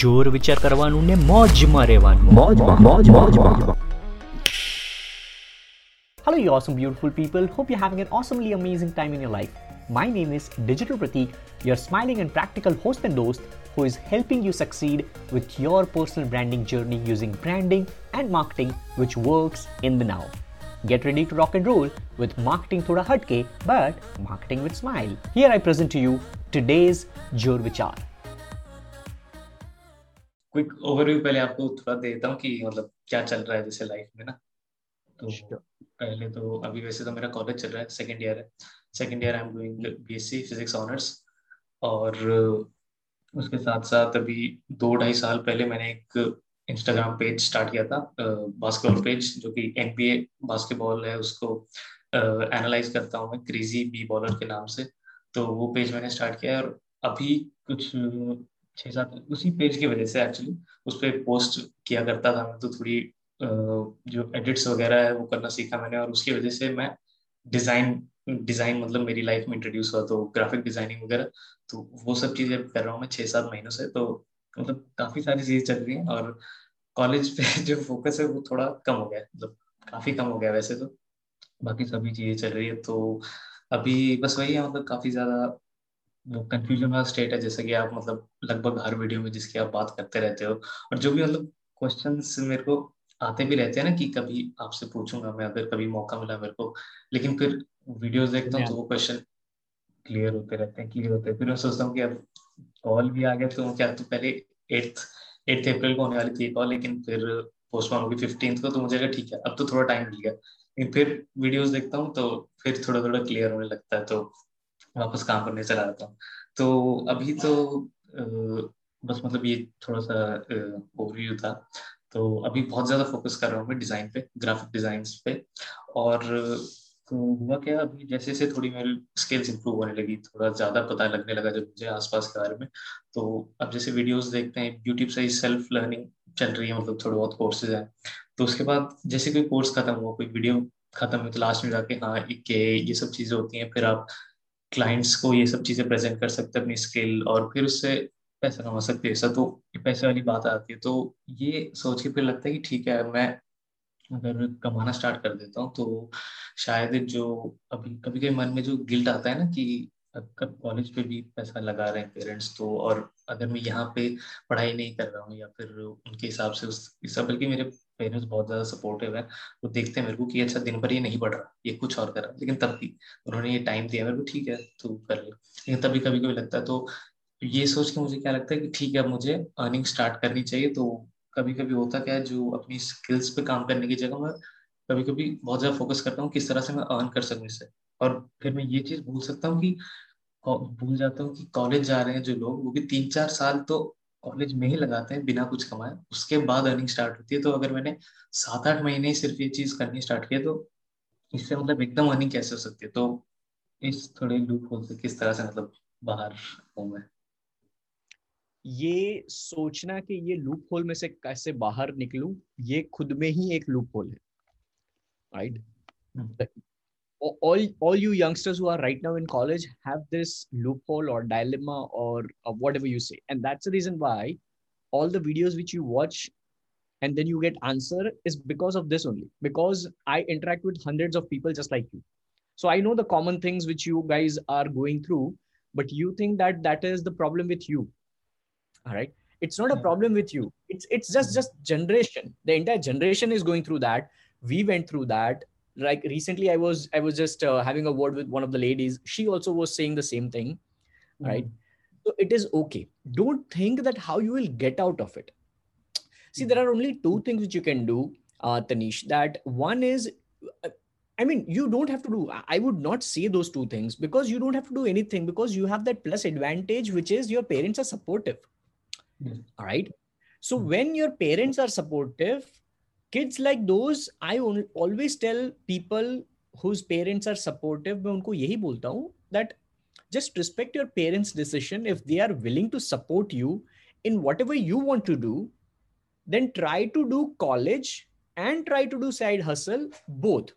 જોર વિચાર કરવાનું ને મોજમાં રહેવાનું મોજમાં Hello you awesome beautiful people, hope you're having an awesomely amazing time in your life. My name is Digital Prateek, your smiling and practical host and dost who is helping you succeed with your personal branding journey using branding and marketing which works in the now. Get ready to rock and roll with marketing thoda hatke but marketing with smile. Here I present to you today's Jorvichar. Quick overview pehle aapko thoda deta hu ki matlab kya chal raha hai jaise life mein na. तो पहले तो अभी वैसे तो मेरा college चल रहा है second year I am doing BSc physics honours और उसके साथ साथ अभी 2-2.5 साल पहले मैंने एक इंस्टाग्राम पेज स्टार्ट किया था बास्केटबॉल पेज जो कि NBA बास्केटबॉल है उसको एनालाइज करता हूँ मैं क्रेजी बी बॉलर के नाम से तो वो पेज मैंने स्टार्ट किया है और अभी कुछ 6-7 उसी पेज की वजह से एक्चुअली उस पर पोस्ट किया करता था मैं तो थोड़ी जो एडिट्स वगैरह है वो करना सीखा मैंने और उसकी वजह से मैं डिज़ाइन मतलब मेरी लाइफ में इंट्रोड्यूस हुआ तो ग्राफिक डिज़ाइनिंग वगैरह तो वो सब चीज़ें कर रहा हूँ मैं 6-7 महीनों से तो मतलब काफ़ी सारी चीज़ें चल रही हैं और कॉलेज पे जो फोकस है वो थोड़ा कम हो गया मतलब काफ़ी कम हो गया वैसे तो बाकी सभी चीज़ें चल रही है तो अभी बस वही है मतलब काफ़ी ज़्यादा कन्फ्यूजन वाला स्टेट है जैसे कि आप मतलब लगभग हर वीडियो में जिसकी आप बात करते रहते हो और जो भी मतलब क्वेश्चंस मेरे को आते भी रहते हैं ना कि कभी आपसे पूछूंगा मैं अगर कभी मौका मिला मेरे को लेकिन फिर वीडियोस देखता हूँ तो वो क्वेश्चन क्लियर होते रहते हैं फिर मैं सोचता हूँ कि अब कॉल भी आ गया तो क्या तो पहले 8 अप्रैल को होने वाली थी कॉल लेकिन फिर पोस्टपोन होगी 15th को तो मुझे लगा ठीक है अब तो थोड़ा टाइम मिल गया लेकिन फिर वीडियोज देखता हूँ तो फिर थोड़ा क्लियर होने लगता है तो वापस काम करने चला जाता हूँ तो अभी तो बस मतलब ये थोड़ा सा ओवरव्यू था तो अभी बहुत ज़्यादा फोकस कर रहा हूँ मैं डिज़ाइन पे ग्राफिक डिज़ाइंस पे और तो हुआ क्या अभी जैसे जैसे थोड़ी मेरी स्किल्स इंप्रूव होने लगी थोड़ा ज़्यादा पता लगने लगा जब मुझे आसपास के बारे में तो अब जैसे वीडियोस देखते हैं यूट्यूब से ही सेल्फ लर्निंग चल रही है मतलब थोड़े बहुत कोर्सेज हैं तो उसके बाद जैसे कोई कोर्स खत्म हुआ कोई वीडियो खत्म हुई तो लास्ट में जाके हाँ ये सब चीज़ें होती हैं फिर आप क्लाइंट्स को ये सब चीज़ें प्रेजेंट कर सकते हैं अपनी स्किल और फिर उससे पैसा कमा सकते ऐसा तो पैसे वाली बात आती है तो ये सोच के फिर लगता है कि ठीक है मैं अगर कमाना स्टार्ट कर देता हूँ तो शायद जो अभी कभी कभी मन में जो गिल्ट आता है ना कि अगर कॉलेज पे भी पैसा लगा रहे हैं पेरेंट्स तो और अगर मैं यहाँ पे पढ़ाई नहीं कर रहा हूँ या फिर उनके हिसाब से उस हिसाब बल्कि मेरे पेरेंट्स बहुत ज़्यादा सपोर्टिव है वो देखते हैं मेरे को कि अच्छा दिन भर ये नहीं पढ़ रहा ये कुछ और कर रहा लेकिन तब भी उन्होंने ये टाइम दिया मेरे को ठीक है तो कर ले लेकिन तब भी कभी कभी लगता है तो ये सोच के मुझे क्या लगता है कि ठीक है मुझे अर्निंग स्टार्ट करनी चाहिए तो कभी कभी होता क्या है जो अपनी स्किल्स पे काम करने की जगह मैं कभी कभी बहुत ज़्यादा फोकस करता हूँ किस तरह से मैं अर्न कर सकूँ इससे और फिर मैं ये चीज़ भूल जाता हूँ कि कॉलेज जा रहे हैं जो लोग वो भी 3-4 साल तो कॉलेज में ही लगाते हैं बिना कुछ कमाए उसके बाद अर्निंग स्टार्ट होती है तो अगर मैंने 7-8 महीने सिर्फ ये चीज़ करनी स्टार्ट की है तो इससे मतलब एकदम अर्निंग कैसे हो सकती है तो इस थोड़े लूप होल से किस तरह से मतलब बाहर हूँ मैं ये सोचना कि ये लूप होल में से कैसे बाहर निकलूं ये खुद में ही एक लूप होल है right all you youngsters who are right now in college have this loophole or dilemma or whatever you say and that's the reason why all the videos which you watch and then you get answer is because of this only because I interact with hundreds of people just like you so I know the common things which you guys are going through but you think that is the problem with you all right it's not a problem with you it's just generation the entire generation is going through that we went through that like recently I was just having a word with one of the ladies she also was saying the same thing right so it is okay don't think that how you will get out of it see there are only two things which you can do Tanish that one is I mean you don't have to do I would not say those two things because you don't have to do anything because you have that plus advantage which is your parents are supportive all right so when your parents are supportive kids like those I always tell people whose parents are supportive मैं उनको यही बोलता हूँ that just respect your parents decision if they are willing to support you in whatever you want to do then try to do college and try to do side hustle both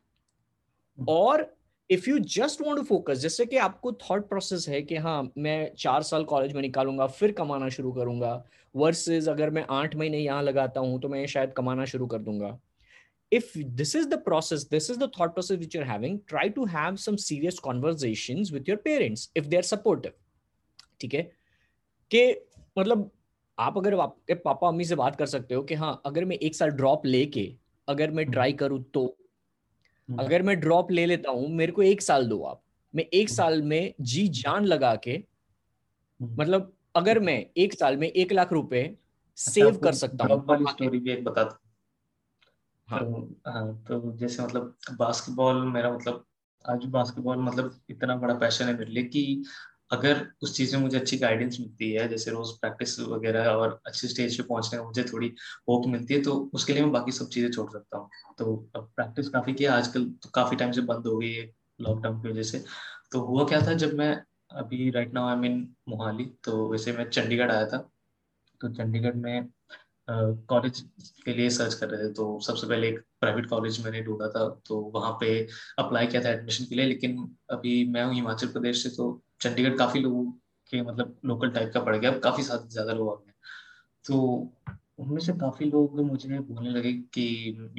or if you just want to focus, जैसे कि आपको thought process है कि हाँ मैं 4 साल college में निकालूंगा फिर कमाना शुरू करूंगा वर्सेस अगर मैं 8 महीने यहाँ लगाता हूँ तो मैं शायद कमाना शुरू कर दूंगा. If this is the process, this is the thought process which you're having, try to have some serious conversations with your parents if they are supportive. ठीक है कि मतलब आप अगर आपके पापा मम्मी से बात कर सकते हो कि हाँ अगर मैं 1 साल ड्रॉप लेके अगर मैं ट्राई करूँ तो अगर मैं ड्रॉप ले लेता हूँ मेरे को 1 साल दो आप, मैं 1 साल में जी जान लगा के मतलब अगर मैं 1 साल में 1 लाख रुपए सेव कर सकता हूँ. तो जैसे मतलब बास्केटबॉल मेरा मतलब आज बास्केटबॉल मतलब इतना बड़ा पैशन है मेरे लिए कि अगर उस चीज में मुझे अच्छी गाइडेंस मिलती है जैसे रोज प्रैक्टिस वगैरह और अच्छे स्टेज पे पहुंचने में मुझे थोड़ी होप मिलती है तो उसके लिए मैं बाकी सब चीजें छोड़ सकता हूँ. तो अब प्रैक्टिस काफी किया, आजकल तो काफी टाइम से बंद हो गई है लॉकडाउन की वजह से. तो हुआ क्या था जब मैं अभी right now I am in Mohali, तो वैसे मैं चंडीगढ़ आया था तो चंडीगढ़ में कॉलेज के लिए सर्च कर रहे थे. तो सबसे पहले एक प्राइवेट कॉलेज मैंने ढूंढा था तो वहाँ पे अप्लाई किया था एडमिशन के लिए, लेकिन अभी मैं हूँ हिमाचल प्रदेश से तो चंडीगढ़ काफी लोगों के मतलब लोकल टाइप का पड़ गया, अब काफी ज्यादा लोग आ गए. तो उनमें से काफी लोग मुझे बोलने लगे कि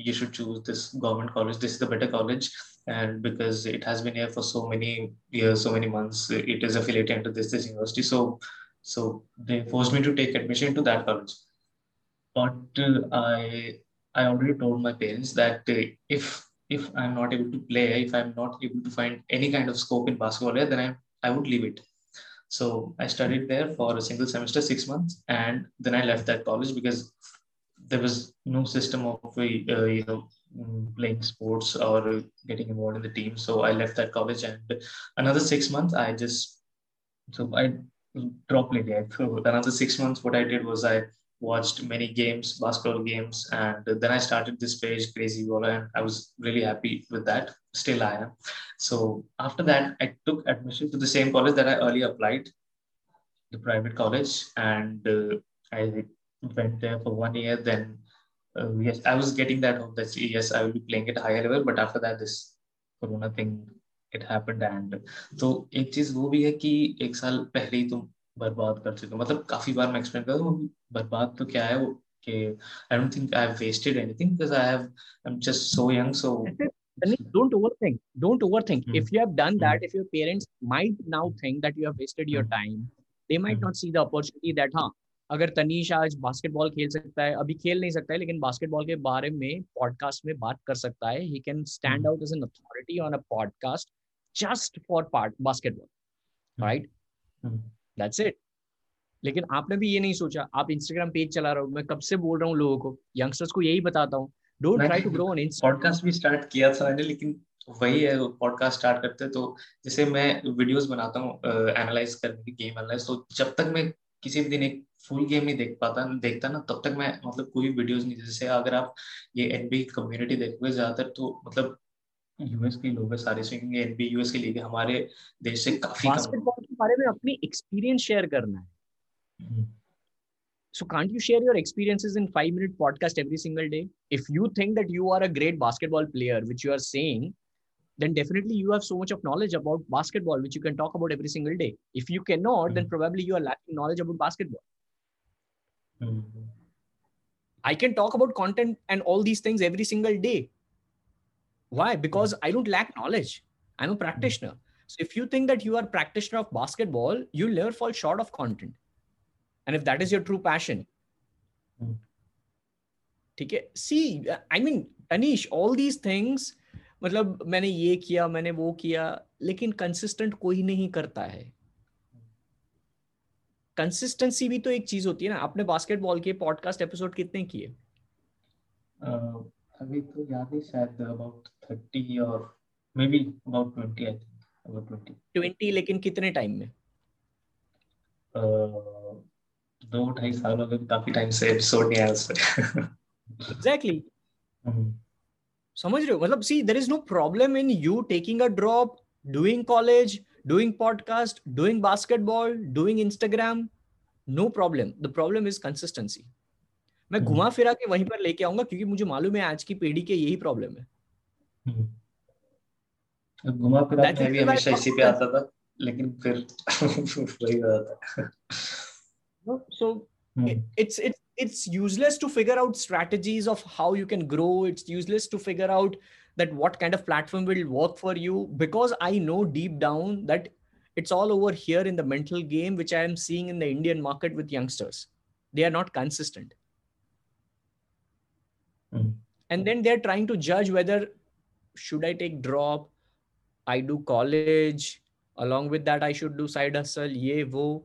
you should choose this government college, this is the better college and because it has been here for so many years, so many months, it is affiliated to this university, so they forced me to take admission to that college. But I already told my parents that if I'm not able to play, if I'm not able to find any kind of scope in basketball, then I would leave it. So I studied there for a single semester, 6 months, and then I left that college because there was no system of playing sports or getting involved in the team. So I left that college, and another 6 months I dropped it. So another 6 months, what I did was I watched many games, basketball games, and then I started this page, Crazy Baller, and I was really happy with that. Still I am. So after that, I took admission to the same college that I earlier applied, the private college, and I went there for 1 year. Then yes, I was getting that hope that yes, I will be playing at a higher level. But after that, this Corona thing, it happened, and so एक चीज वो भी है कि 1 साल पहले ही तुम बर्बाद कर चुके हो. मतलब काफी बार मैं एक्सप्लेन करता हूँ बर्बाद तो क्या है वो कि I don't think I have wasted anything because I have I am just so young so don't overthink if you have done that if your parents might now think that you have wasted your time they might not see the opportunity that हाँ अगर तनीश आज basketball खेल सकता है, अभी खेल नहीं सकता है लेकिन बास्केटबॉल के बारे में पॉडकास्ट में बात कर सकता है, he can stand out as an authority on a podcast just for basketball, right? That's it. लेकिन आपने भी ये नहीं सोचा, आप इंस्टाग्राम पेज चला रहे हो. मैं कब से बोल रहा हूँ लोगों को, यंगस्टर्स को यही बताता हूँ, don't try to grow on Instagram. Podcast भी स्टार्ट किया था मैंने, लेकिन वही है पॉडकास्ट स्टार्ट करते तो जैसे मैं वीडियोस बनाता हूँ एनालाइज करने की, गेम एनालाइज, तो जब तक मैं किसी भी दिन एक फुल गेम नहीं देखता ना तब तक मैं मतलब कोई वीडियोस नहीं. जैसे अगर आप ये एनबी कम्युनिटी देखोगे ज्यादातर तो मतलब यूएस के लोग सारे स्विंग एनबी यूएस के लिए हमारे देश से काफी बास्केटबॉल के बारे में अपनी एक्सपीरियंस शेयर करना है. So can't you share your experiences in 5-minute podcast every single day? If you think that you are a great basketball player, which you are saying, then definitely you have so much of knowledge about basketball, which you can talk about every single day. If you cannot, then probably you are lacking knowledge about basketball. I can talk about content and all these things every single day. Why? Because I don't lack knowledge. I'm a practitioner. So if you think that you are a practitioner of basketball, you'll never fall short of content. And if that is your true passion, ठीक है. See, I mean, Anish, all these things, मतलब मैंने ये किया, मैंने वो किया, लेकिन consistent कोई नहीं करता है. Consistency भी तो एक चीज होती है ना. आपने बास्केटबॉल के पॉडकास्ट एपिसोड कितने किए? अभी तो याद नहीं, शायद about 30 और maybe about 20, I think, about 20. 20 लेकिन कितने टाइम में? 2-2.5 सालों में काफी टाइम से एपिसोड नहीं आया उसमें. Exactly. समझ रहे हो? मतलब see there is no problem in you taking a drop, doing college, doing podcast, doing basketball, doing Instagram. No problem. The problem is consistency. मैं घुमा फिरा के वहीं पर लेके आऊंगा क्योंकि मुझे मालूम है आज की पीढ़ी के यही प्रॉब्लम है. घुमा फिरा मैं भी हमेशा इसी पे आता था, लेकिन फिर वही हो जाता था। So it's useless to figure out strategies of how you can grow. It's useless to figure out that what kind of platform will work for you, because I know deep down that it's all over here in the mental game, which I am seeing in the Indian market with youngsters. They are not consistent. And then they're trying to judge whether should I take drop? I do college. Along with that, I should do side hustle. Ye wo.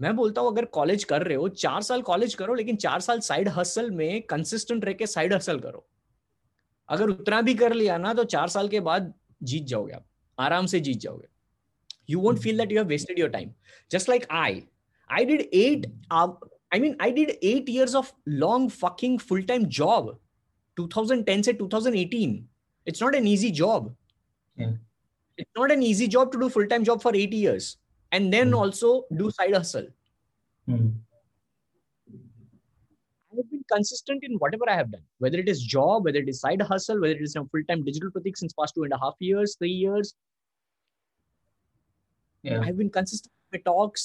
मैं बोलता हूँ अगर college कर रहे हो 4 साल college करो, लेकिन 4 साल साइड हसल में कंसिस्टेंट रह के साइड हसल करो। अगर उतना भी कर लिया ना तो 4 साल के बाद जीत जाओगे, आप आराम से जीत जाओगे। You won't feel that you have wasted your time. Just like I did 8 years of long fucking full-time job, 2010 to 2018. It's not an easy job. Yeah. It's not an easy job to do full-time job for 8 years. And then also do side hustle. I have been consistent in whatever I have done, whether it is job, whether it is side hustle, whether it is a full-time Digital Prateek since past 2.5 years, 3 years. Yeah. I've been consistent with my talks.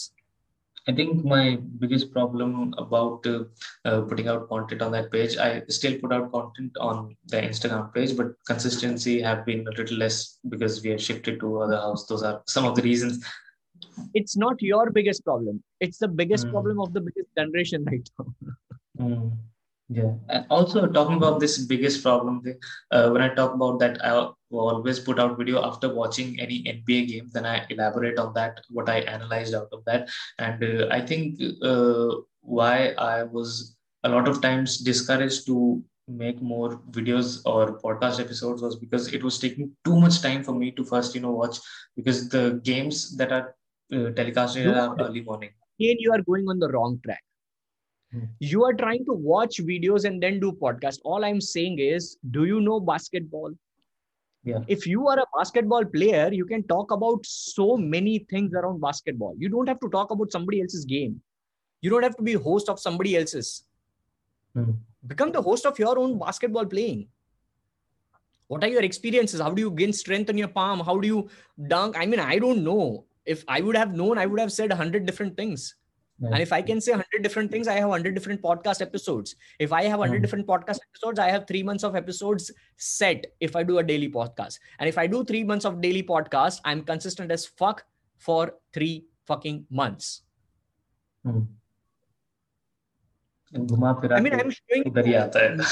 I think my biggest problem about putting out content on that page, I still put out content on the Instagram page, but consistency have been a little less because we have shifted to other house. Those are some of the reasons. It's not your biggest problem. It's the biggest problem of the biggest generation right now. Yeah. And also talking about this biggest problem thing, when I talk about that, I always put out video after watching any NBA game. Then I elaborate on that, what I analyzed out of that. And I think why I was a lot of times discouraged to make more videos or podcast episodes was because it was taking too much time for me to first, watch, because the games that are telecasted are early morning. Again, you are going on the wrong track. You are trying to watch videos and then do podcasts. All I'm saying is, do you know basketball? Yeah. If you are a basketball player, you can talk about so many things around basketball. You don't have to talk about somebody else's game. You don't have to be host of somebody else's. Become the host of your own basketball playing. What are your experiences? How do you gain strength on your palm? How do you dunk? I don't know. If I would have known, I would have said 100 different things. Right. And if I can say 100 different things, I have 100 different podcast episodes. If I have 100 different podcast episodes, I have 3 months of episodes set if I do a daily podcast. And if I do 3 months of daily podcast, I'm consistent as fuck for 3 fucking months. I'm showing...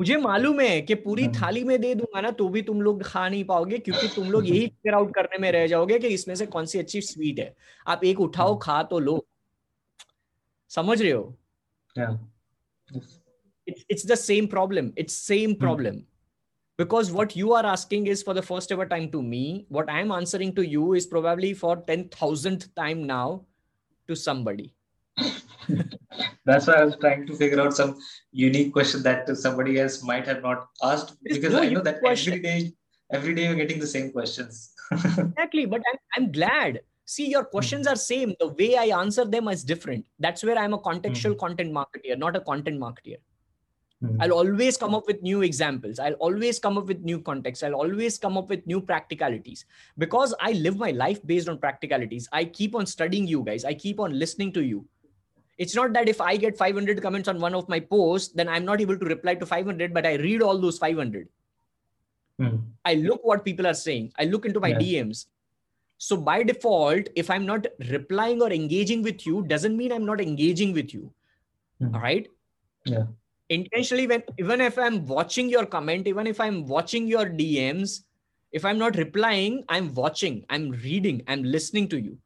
मुझे मालूम है कि पूरी थाली में दे दूंगा ना तो भी तुम लोग खा नहीं पाओगे, क्योंकि तुम लोग यही फिगर आउट करने में रह जाओगे कि इसमें से कौन सी अच्छी स्वीट है। आप एक उठाओ, खा तो लो, समझ रहे हो? It's the same problem. It's same problem. Because what you are asking is for the first ever time to me. What I am answering to you is probably for 10,000th time now to somebody. That's why I was trying to figure out some unique question that somebody else might have not asked, because no, I know that every day you're getting the same questions. Exactly. But I'm glad. See, your questions are same. The way I answer them is different. That's where I'm a contextual content marketer, not a content marketer. I'll always come up with new examples. I'll always come up with new contexts. I'll always come up with new practicalities, because I live my life based on practicalities. I keep on studying you guys. I keep on listening to you. It's not that if I get 500 comments on one of my posts, then I'm not able to reply to 500, but I read all those 500. I look what people are saying. I look into my DMs. So by default, if I'm not replying or engaging with you, doesn't mean I'm not engaging with you. All right. Yeah. Intentionally, even if I'm watching your comment, even if I'm watching your DMs, if I'm not replying, I'm watching, I'm reading, I'm listening to you.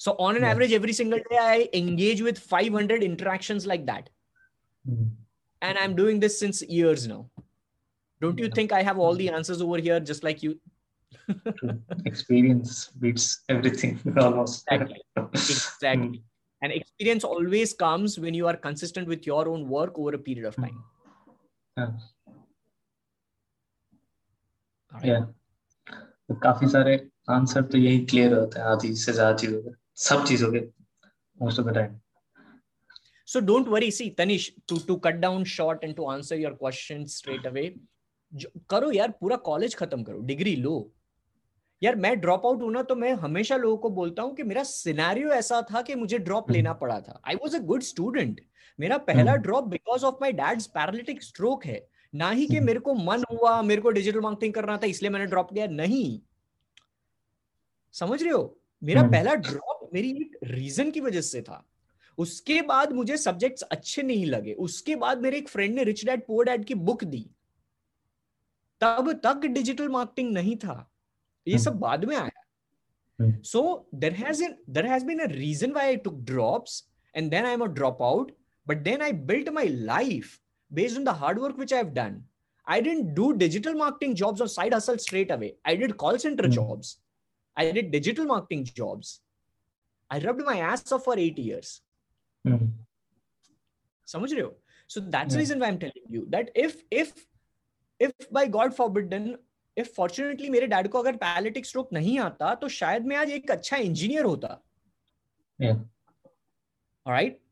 So on an average, every single day, I engage with 500 interactions like that. And I'm doing this since years now. Don't you think I have all the answers over here, just like you? Experience beats everything almost. Exactly. Exactly. And experience always comes when you are consistent with your own work over a period of time. All right. Yeah. काफी सारे answer तो यही clear होता है आधी से ज्यादा चीजों के, सब चीजों के, most of the time. So don't worry. See, Tanish, to cut down short and to answer your question straight away, करो यार, पूरा कॉलेज खत्म करो, डिग्री लो यार। मैं ड्रॉप आउट हूं ना, तो मैं हमेशा लोगों को बोलता हूँ कि मेरा सिनेरियो ऐसा था कि मुझे ड्रॉप लेना पड़ा था। I was a good student. मेरा पहला drop because of my dad's paralytic stroke है, ना ही कि मेरे को मन हुआ मेरे को डिजिटल मार्केटिंग करना था इसलिए मैंने ड्रॉप लिया, नहीं। समझ रहे हो, मेरा पहला ड्रॉप मेरी एक रीजन की वजह से था। उसके बाद मुझे सब्जेक्ट्स अच्छे नहीं लगे, उसके बाद मेरे एक फ्रेंड ने रिच डैड पुअर डैड की बुक दी, तब तक डिजिटल मार्केटिंग नहीं था, ये सब बाद में आया। So there has been a reason why I took drops and then I am a drop out, but then I built my life based on the hard work which I have done. I didn't do digital marketing jobs or side hustle straight away. I did call center jobs. I did digital marketing jobs. I rubbed my ass off for 8 years. Samajh rahe ho? So that's the reason why I'm telling you that if by God forbidden, if fortunately मेरे dad को अगर paralytic stroke नहीं आता, तो शायद मैं आज एक अच्छा engineer होता. Yeah. All right.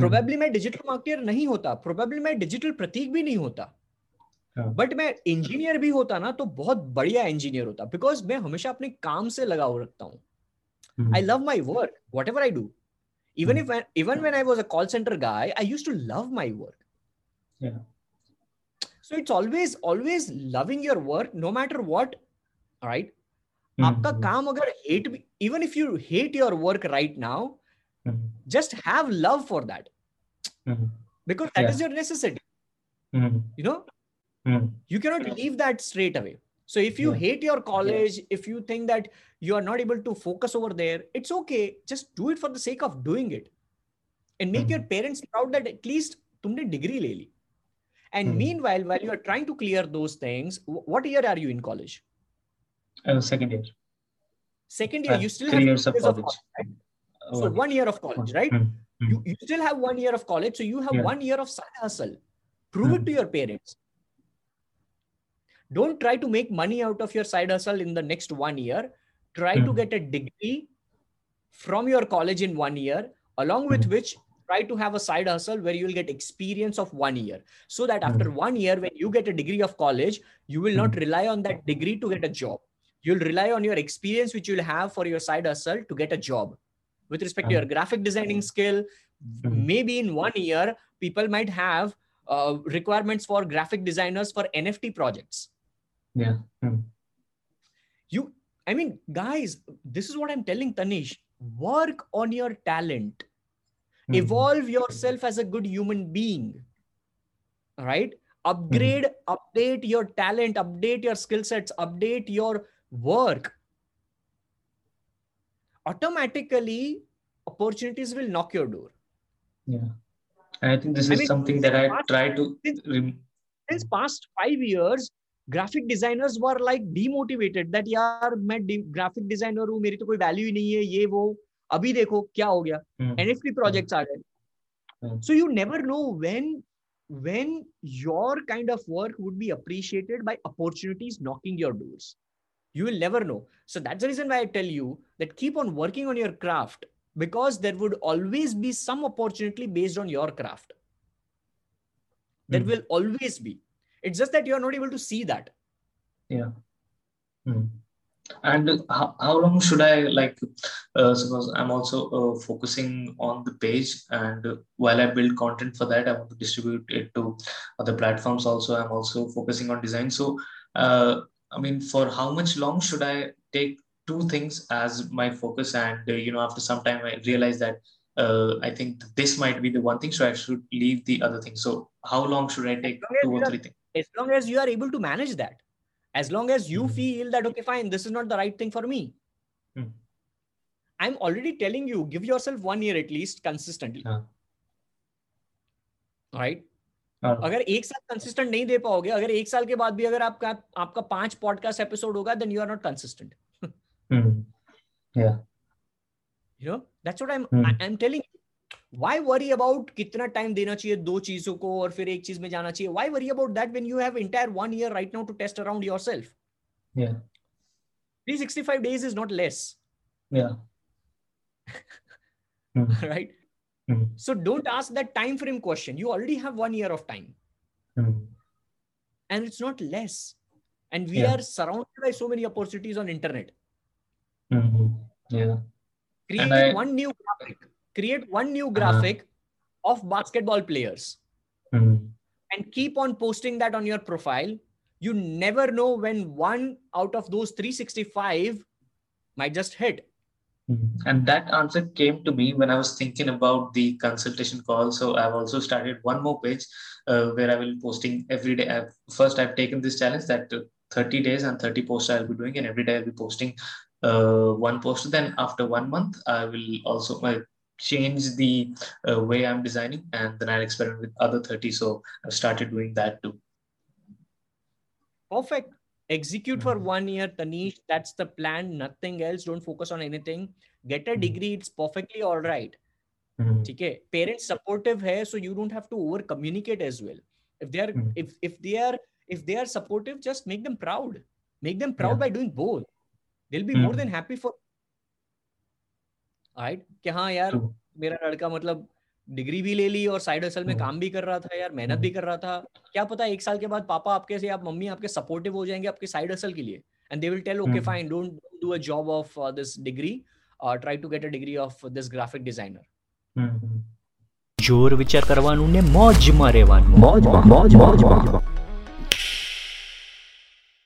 Probably मैं डिजिटल मार्केटर नहीं होता, प्रोबेबली मैं डिजिटल प्रतीक भी नहीं होता, बट मैं इंजीनियर भी होता ना तो बहुत बढ़िया इंजीनियर होता, बिकॉज मैं हमेशा अपने काम से लगाव रखता हूँ। I love my work, whatever I do. Even when I was a call centre guy, I used to love my work. So it's always always loving your work no matter what, right. आपका काम अगर hate, even if you hate your work right now, just have love for that, because that is your necessity. You know, you cannot leave that straight away. So if you hate your college, if you think that you are not able to focus over there, it's okay. Just do it for the sake of doing it, and make your parents proud that at least तुमने degree ले ली. And meanwhile, while you are trying to clear those things, what year are you in college? Second year. Second year, you still have 3 years of college. So 1 year of college, right? You still have 1 year of college. So you have 1 year of side hustle. Prove it to your parents. Don't try to make money out of your side hustle in the next 1 year. Try to get a degree from your college in 1 year, along with which try to have a side hustle where you will get experience of 1 year. So that after 1 year, when you get a degree of college, you will not rely on that degree to get a job. You'll rely on your experience, which you'll have for your side hustle to get a job. With respect to your graphic designing skill, maybe in 1 year, people might have requirements for graphic designers for NFT projects. Yeah. I mean, guys, this is what I'm telling Tanish. Work on your talent. Evolve yourself as a good human being. All right? Upgrade, update your talent, update your skill sets, update your work. Automatically opportunities will knock your door. Yeah. I think this is something that I try to... Since past 5 years, graphic designers were like demotivated that yaar, main graphic designer hu, meri to koi value hi nahi hai, ye wo, abhi dekho, kya ho gaya? NFT projects are there. So you never know when your kind of work would be appreciated by opportunities knocking your doors. You will never know. So that's the reason why I tell you that keep on working on your craft, because there would always be some opportunity based on your craft. There will always be. It's just that you're not able to see that. Yeah. And how long should I suppose I'm also focusing on the page, and while I build content for that, I want to distribute it to other platforms also. I'm also focusing on design. So, for how much long should I take two things as my focus? And, after some time, I realized that I think this might be the one thing, so I should leave the other thing. So how long should I take two or three things? As long as you are able to manage that, as long as you feel that, okay, fine, this is not the right thing for me. I'm already telling you, give yourself 1 year at least consistently. All right. अगर एक साल consistent नहीं दे पाओगे, अगर एक साल के बाद भी अगर आपका 5 पॉडकास्ट एपिसोड होगा, then you are not consistent. Yeah. You know, that's what I'm telling you. Why worry about कितना टाइम देना चाहिए दो चीजों को और फिर एक चीज में जाना चाहिए? Why worry about that when you have entire 1 year right now to test around yourself? Yeah. 365 days is not less. Yeah. Right. So don't ask that time frame question. You already have 1 year of time. and it's not less. And we are surrounded by so many opportunities on internet. Mm-hmm. Yeah. Create one new graphic of basketball players and keep on posting that on your profile. You never know when one out of those 365 might just hit. And that answer came to me when I was thinking about the consultation call. So I've also started one more page where I will be posting every day. I've taken this challenge that 30 days and 30 posts I'll be doing, and every day I'll be posting one post. Then after 1 month, I will also change the way I'm designing, and then I'll experiment with other 30. So I've started doing that too. Perfect. Execute for 1 year, Tanish. That's the plan. Nothing else. Don't focus on anything. Get a degree. It's perfectly all right. Okay. Parents supportive hai, so you don't have to over communicate as well. If they are supportive, just make them proud. Make them proud by doing both. They'll be more than happy for. All right. कि हाँ यार मेरा लड़का मतलब degree भी ले ली और side hustle में काम भी कर रहा था यार, मेहनत भी कर रहा था. क्या पता एक साल के बाद पापा आपके से आप मम्मी आपके सपोर्टिव हो जाएंगे आपके साइड हसल के लिए, and they will tell okay fine, don't do a job of this degree, try to get a degree of this graphic designer. जोर विचार करवानू ने मौज मारेवानू. मौज.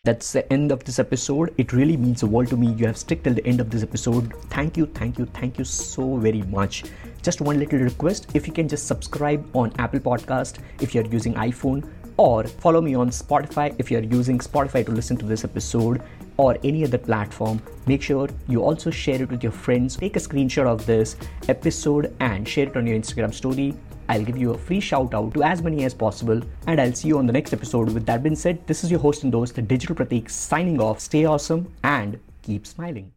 That's the end of this episode. It really means the world to me. You have stuck till the end of this episode. Thank you so very much. Just one little request. If you can just subscribe on Apple Podcast if you're using iPhone, or follow me on Spotify if you're using Spotify to listen to this episode, or any other platform. Make sure you also share it with your friends. Take a screenshot of this episode and share it on your Instagram story. I'll give you a free shout out to as many as possible, and I'll see you on the next episode. With that being said, this is your host and host, Digital Prateek, signing off. Stay awesome and keep smiling.